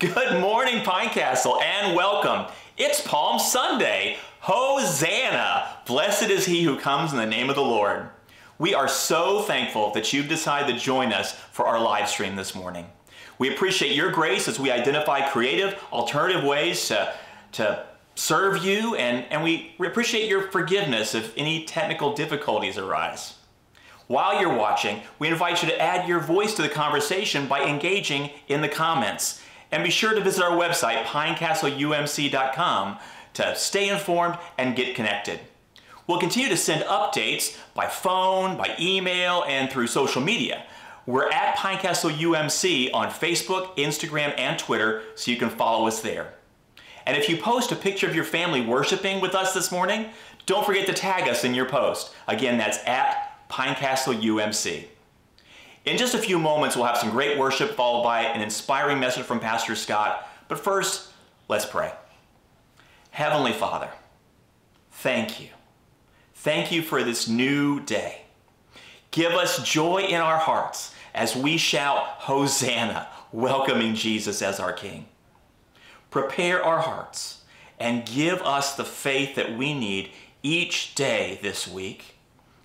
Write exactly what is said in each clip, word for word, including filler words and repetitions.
Good morning, Pinecastle, and welcome. It's Palm Sunday. Hosanna! Blessed is he who comes in the name of the Lord. We are so thankful that you've decided to join us for our live stream this morning. We appreciate your grace as we identify creative, alternative ways to, to serve you, and, and we appreciate your forgiveness if any technical difficulties arise. While you're watching, we invite you to add your voice to the conversation by engaging in the comments. And be sure to visit our website, pinecastle U M C dot com, to stay informed and get connected. We'll continue to send updates by phone, by email, and through social media. We're at Pinecastle U M C on Facebook, Instagram, and Twitter, so you can follow us there. And if you post a picture of your family worshiping with us this morning, don't forget to tag us in your post. Again, that's at Pinecastle U M C. In just a few moments, we'll have some great worship followed by an inspiring message from Pastor Scott. But first, let's pray. Heavenly Father, thank you. Thank you for this new day. Give us joy in our hearts as we shout Hosanna, welcoming Jesus as our King. Prepare our hearts and give us the faith that we need each day this week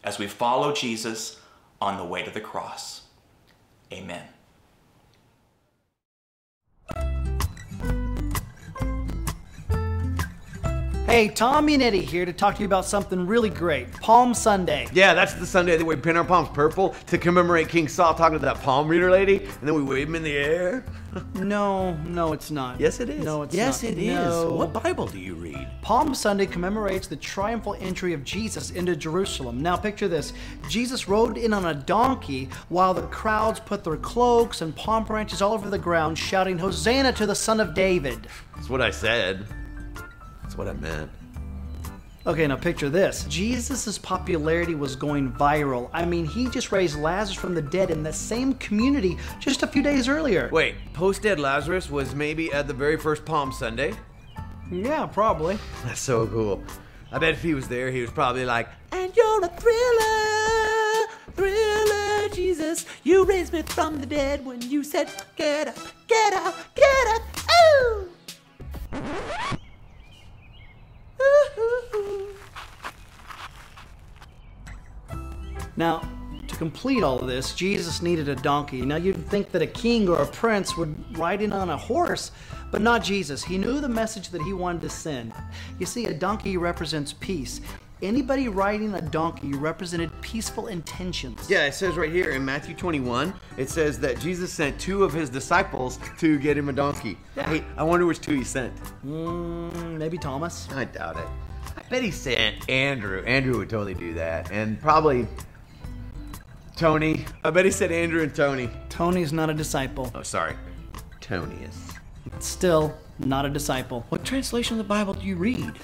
as we follow Jesus on the way to the cross. Amen. Hey, Tommy and Eddie here to talk to you about something really great, Palm Sunday. Yeah, that's the Sunday that we paint our palms purple to commemorate King Saul talking to that palm reader lady, and then we wave him in the air. No, no, it's not. Yes, it is. No, it's yes, not. Yes, it no. is. What Bible do you read? Palm Sunday commemorates the triumphal entry of Jesus into Jerusalem. Now, picture this. Jesus rode in on a donkey while the crowds put their cloaks and palm branches all over the ground, shouting, Hosanna to the Son of David. That's what I said. What I meant. Okay, now picture this. Jesus' popularity was going viral. I mean, he just raised Lazarus from the dead in the same community just a few days earlier. Wait, post-dead Lazarus was maybe at the very first Palm Sunday? Yeah, probably. That's so cool. I bet if he was there, he was probably like, and you're a thriller, thriller, Jesus. You raised me from the dead when you said, get up, get up, get up, oh! Now, to complete all of this, Jesus needed a donkey. Now, you'd think that a king or a prince would ride in on a horse, but not Jesus. He knew the message that he wanted to send. You see, a donkey represents peace. Anybody riding a donkey represented peaceful intentions. Yeah, it says right here in Matthew twenty-one, it says that Jesus sent two of his disciples to get him a donkey. Yeah. Hey, I wonder which two he sent. Mm, maybe Thomas. I doubt it. I bet he sent Andrew. Andrew would totally do that. And probably Tony. I bet he said Andrew and Tony. Tony's not a disciple. Oh, sorry. Tony is. Still not a disciple. What translation of the Bible do you read?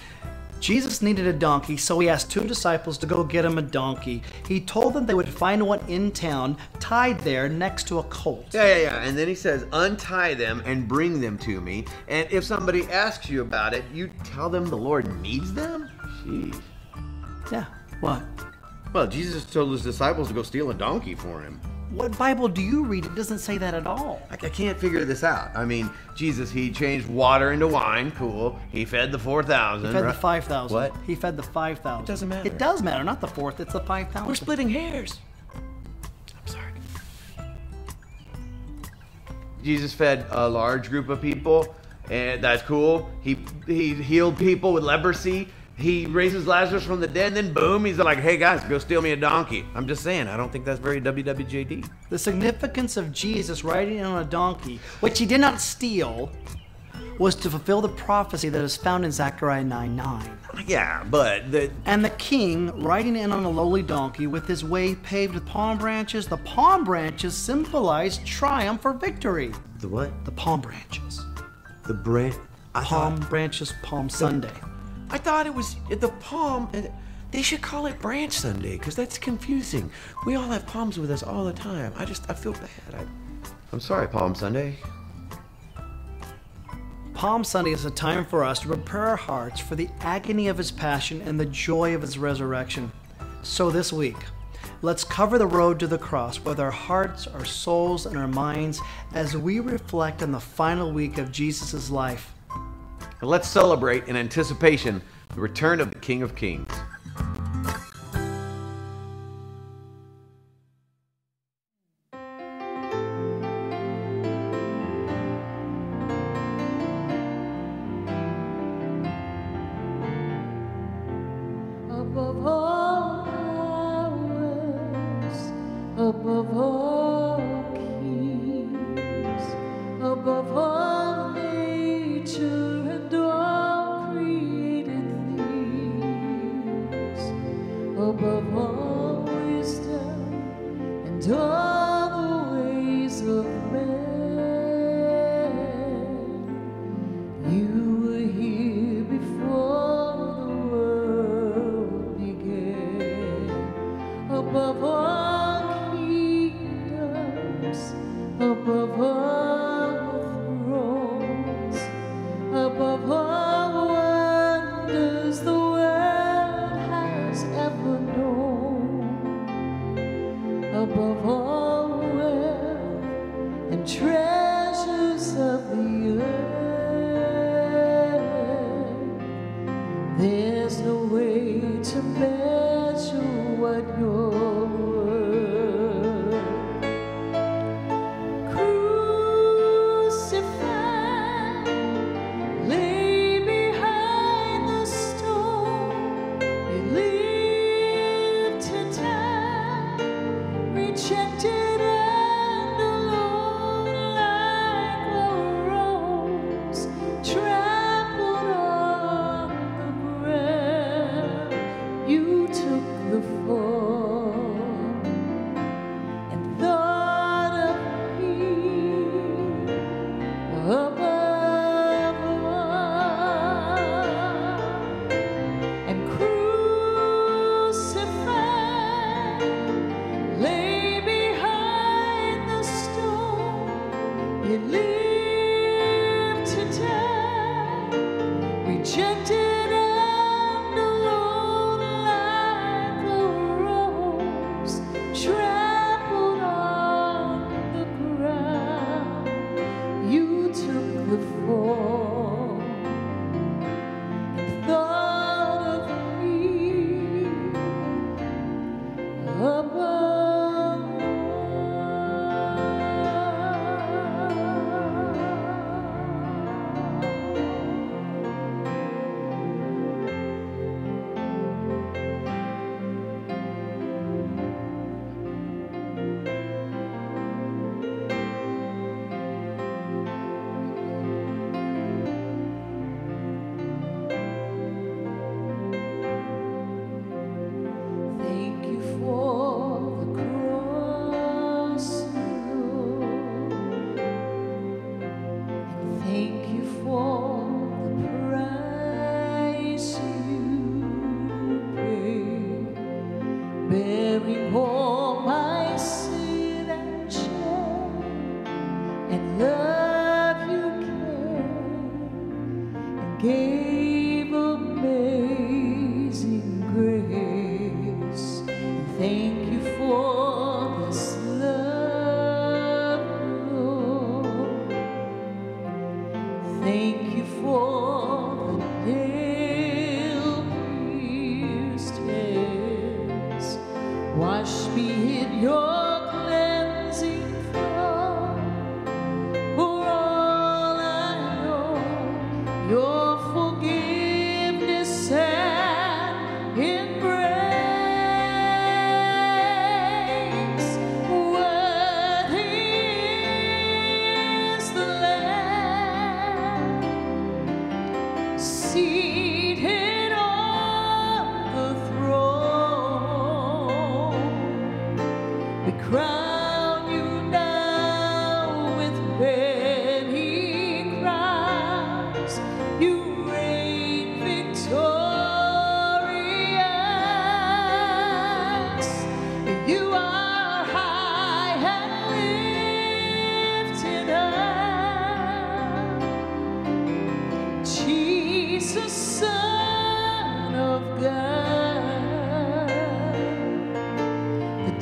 Jesus needed a donkey, so he asked two disciples to go get him a donkey. He told them they would find one in town, tied there next to a colt. Yeah, yeah, yeah. And then he says, untie them and bring them to me. And if somebody asks you about it, you tell them the Lord needs them? Jeez. Yeah, what? Well, Jesus told his disciples to go steal a donkey for him. What Bible do you read? It doesn't say that at all. I can't figure this out. I mean, Jesus, he changed water into wine. Cool. He fed the four thousand. He fed right? the five thousand. What? He fed the five thousand. It doesn't matter. It does matter. Not the fourth. It's the five thousand. We're splitting hairs. I'm sorry. Jesus fed a large group of people, and that's cool. He, he healed people with leprosy. He raises Lazarus from the dead, and then boom, he's like, hey guys, go steal me a donkey. I'm just saying, I don't think that's very W W J D. The significance of Jesus riding on a donkey, which he did not steal, was to fulfill the prophecy that is found in Zechariah nine nine. Yeah, but the... And the king, riding in on a lowly donkey with his way paved with palm branches, the palm branches symbolize triumph or victory. The what? The palm branches. The branch... Palm thought... branches, Palm Sunday. I thought it was the palm, and they should call it Branch Sunday, because that's confusing. We all have palms with us all the time. I just, I feel bad. I... I'm sorry, Palm Sunday. Palm Sunday is a time for us to prepare our hearts for the agony of his passion and the joy of his resurrection. So this week, Let's cover the road to the cross with our hearts, our souls, and our minds as we reflect on the final week of Jesus' life. And let's celebrate in anticipation the return of the King of Kings.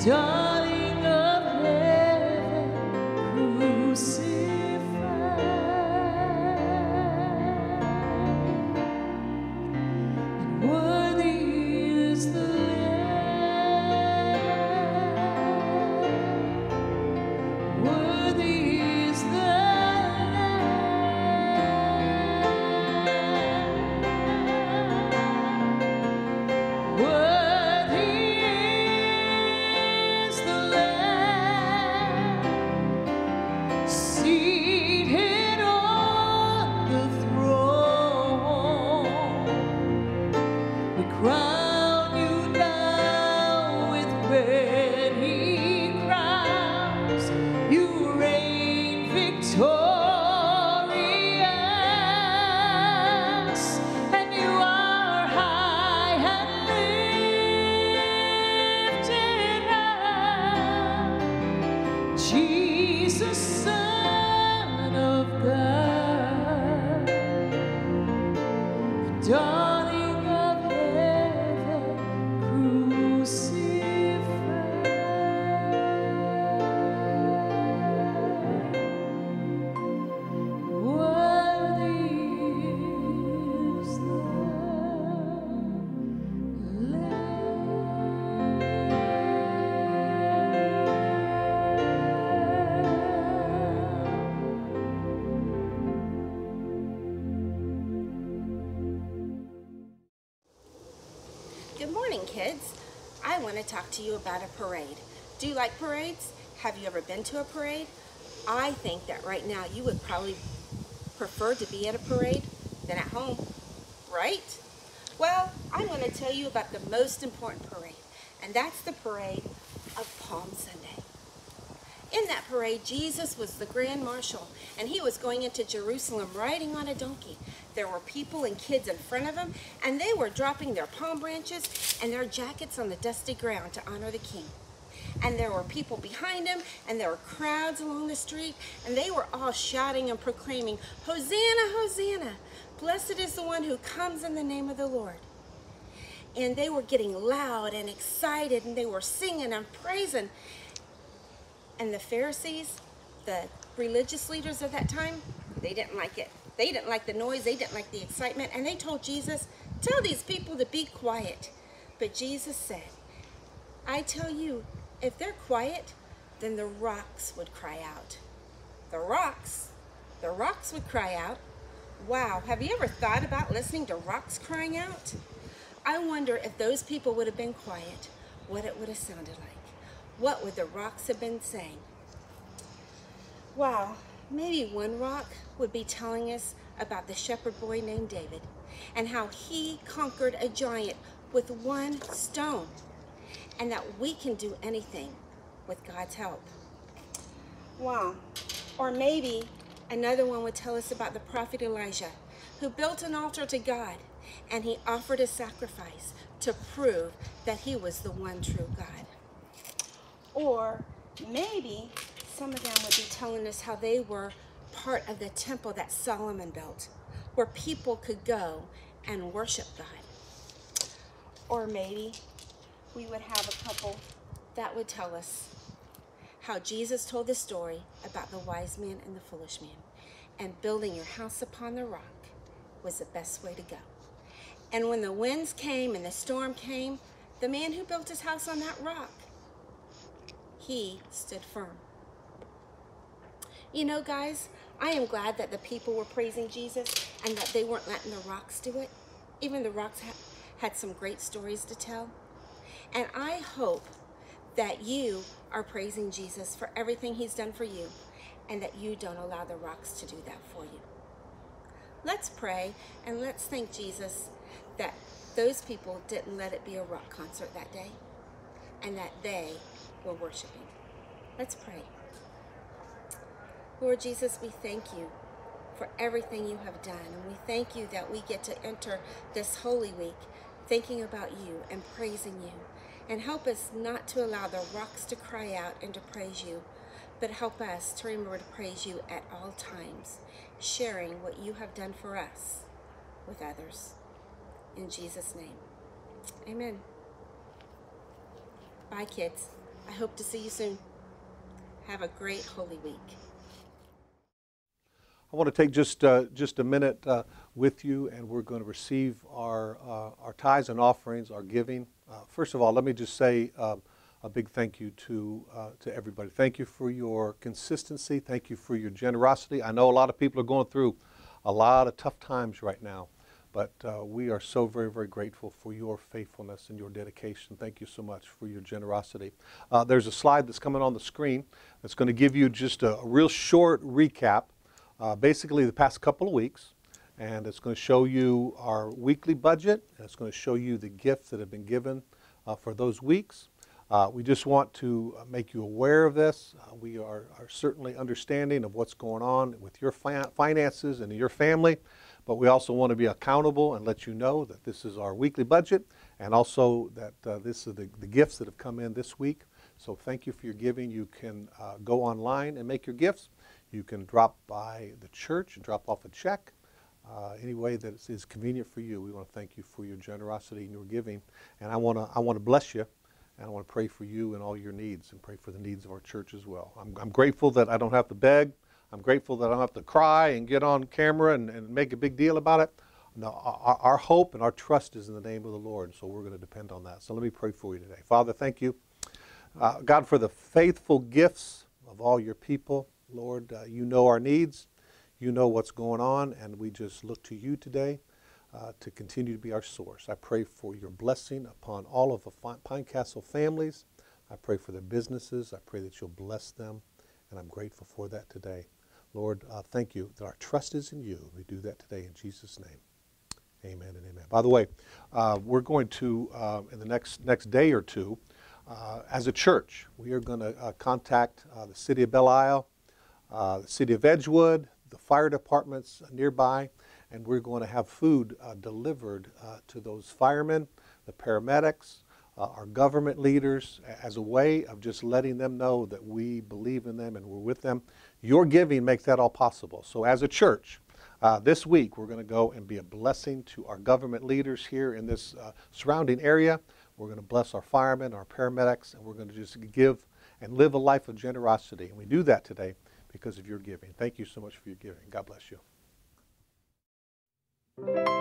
darling of heaven, crucified, worthy is the Lamb, worthy is the Lamb, worthy. Darling of heaven, crucified, worthy is the Kids, I want to talk to you about a parade. Do you like parades? Have you ever been to a parade? I think that right now you would probably prefer to be at a parade than at home, right? Well, I'm going to tell you about the most important parade, and that's the parade of Palm Sunday. In that parade, Jesus was the grand marshal, and he was going into Jerusalem riding on a donkey. There were people and kids in front of him, and they were dropping their palm branches and their jackets on the dusty ground to honor the king. And there were people behind him, and there were crowds along the street, and they were all shouting and proclaiming, "Hosanna, Hosanna! Blessed is the one who comes in the name of the Lord." And they were getting loud and excited, and they were singing and praising. And the Pharisees, the religious leaders of that time, they didn't like it. They didn't like the noise, they didn't like the excitement, and they told Jesus, "Tell these people to be quiet." But Jesus said, "I tell you, if they're quiet, then the rocks would cry out." The rocks, the rocks would cry out. Wow, have you ever thought about listening to rocks crying out? I wonder if those people would have been quiet, what it would have sounded like. What would the rocks have been saying? Wow, maybe one rock would be telling us about the shepherd boy named David and how he conquered a giant with one stone, and that we can do anything with God's help. Wow, or maybe another one would tell us about the prophet Elijah, who built an altar to God and he offered a sacrifice to prove that he was the one true God. Or maybe some of them would be telling us how they were part of the temple that Solomon built, where people could go and worship God. Or maybe we would have a couple that would tell us how Jesus told the story about the wise man and the foolish man, and building your house upon the rock was the best way to go. And when the winds came and the storm came, the man who built his house on that rock, he stood firm. You know, guys, I am glad that the people were praising Jesus and that they weren't letting the rocks do it. Even the rocks ha had some great stories to tell. And I hope that you are praising Jesus for everything he's done for you, and that you don't allow the rocks to do that for you. Let's pray and let's thank Jesus that those people didn't let it be a rock concert that day, and that they we're worshiping. Let's pray. Lord Jesus, we thank you for everything you have done, and we thank you that we get to enter this Holy Week thinking about you and praising you. And help us not to allow the rocks to cry out and to praise you, but help us to remember to praise you at all times, sharing what you have done for us with others. In Jesus' name, amen. Bye, kids. I hope to see you soon. Have a great Holy Week. I want to take just uh, just a minute uh, with you, and we're going to receive our uh, our tithes and offerings, our giving. Uh, first of all, let me just say um, a big thank you to uh, to everybody. Thank you for your consistency. Thank you for your generosity. I know a lot of people are going through a lot of tough times right now, but uh, we are so very, very grateful for your faithfulness and your dedication. Thank you so much for your generosity. Uh, there's a slide that's coming on the screen that's going to give you just a, a real short recap. Uh, basically the past couple of weeks, and it's going to show you our weekly budget, and it's going to show you the gifts that have been given uh, for those weeks. Uh, we just want to make you aware of this. Uh, we are, are certainly understanding of what's going on with your fi finances and your family, but we also want to be accountable and let you know that this is our weekly budget, and also that uh, this is the, the gifts that have come in this week. So thank you for your giving. You can uh, go online and make your gifts. You can drop by the church and drop off a check, uh, any way that is convenient for you. We want to thank you for your generosity and your giving. And I want to I want to bless you, and I want to pray for you and all your needs, and pray for the needs of our church as well. I'm, I'm grateful that I don't have to beg. I'm grateful that I don't have to cry and get on camera and, and make a big deal about it. No, our, our hope and our trust is in the name of the Lord, so we're going to depend on that. So let me pray for you today. Father, thank you, uh, God, for the faithful gifts of all your people. Lord, uh, you know our needs, you know what's going on, and we just look to you today uh, to continue to be our source. I pray for your blessing upon all of the Pinecastle families. I pray for their businesses. I pray that you'll bless them, and I'm grateful for that today. Lord, uh, thank you that our trust is in you. We do that today in Jesus' name. Amen and amen. By the way, uh, we're going to, uh, in the next, next day or two, uh, as a church, we are going to uh, contact uh, the city of Belle Isle, Uh, the city of Edgewood, the fire departments nearby, and we're going to have food uh, delivered uh, to those firemen, the paramedics, uh, our government leaders, as a way of just letting them know that we believe in them and we're with them. Your giving makes that all possible. So as a church, uh, this week we're going to go and be a blessing to our government leaders here in this uh, surrounding area. We're going to bless our firemen, our paramedics, and we're going to just give and live a life of generosity. And we do that today because of your giving. Thank you so much for your giving. God bless you.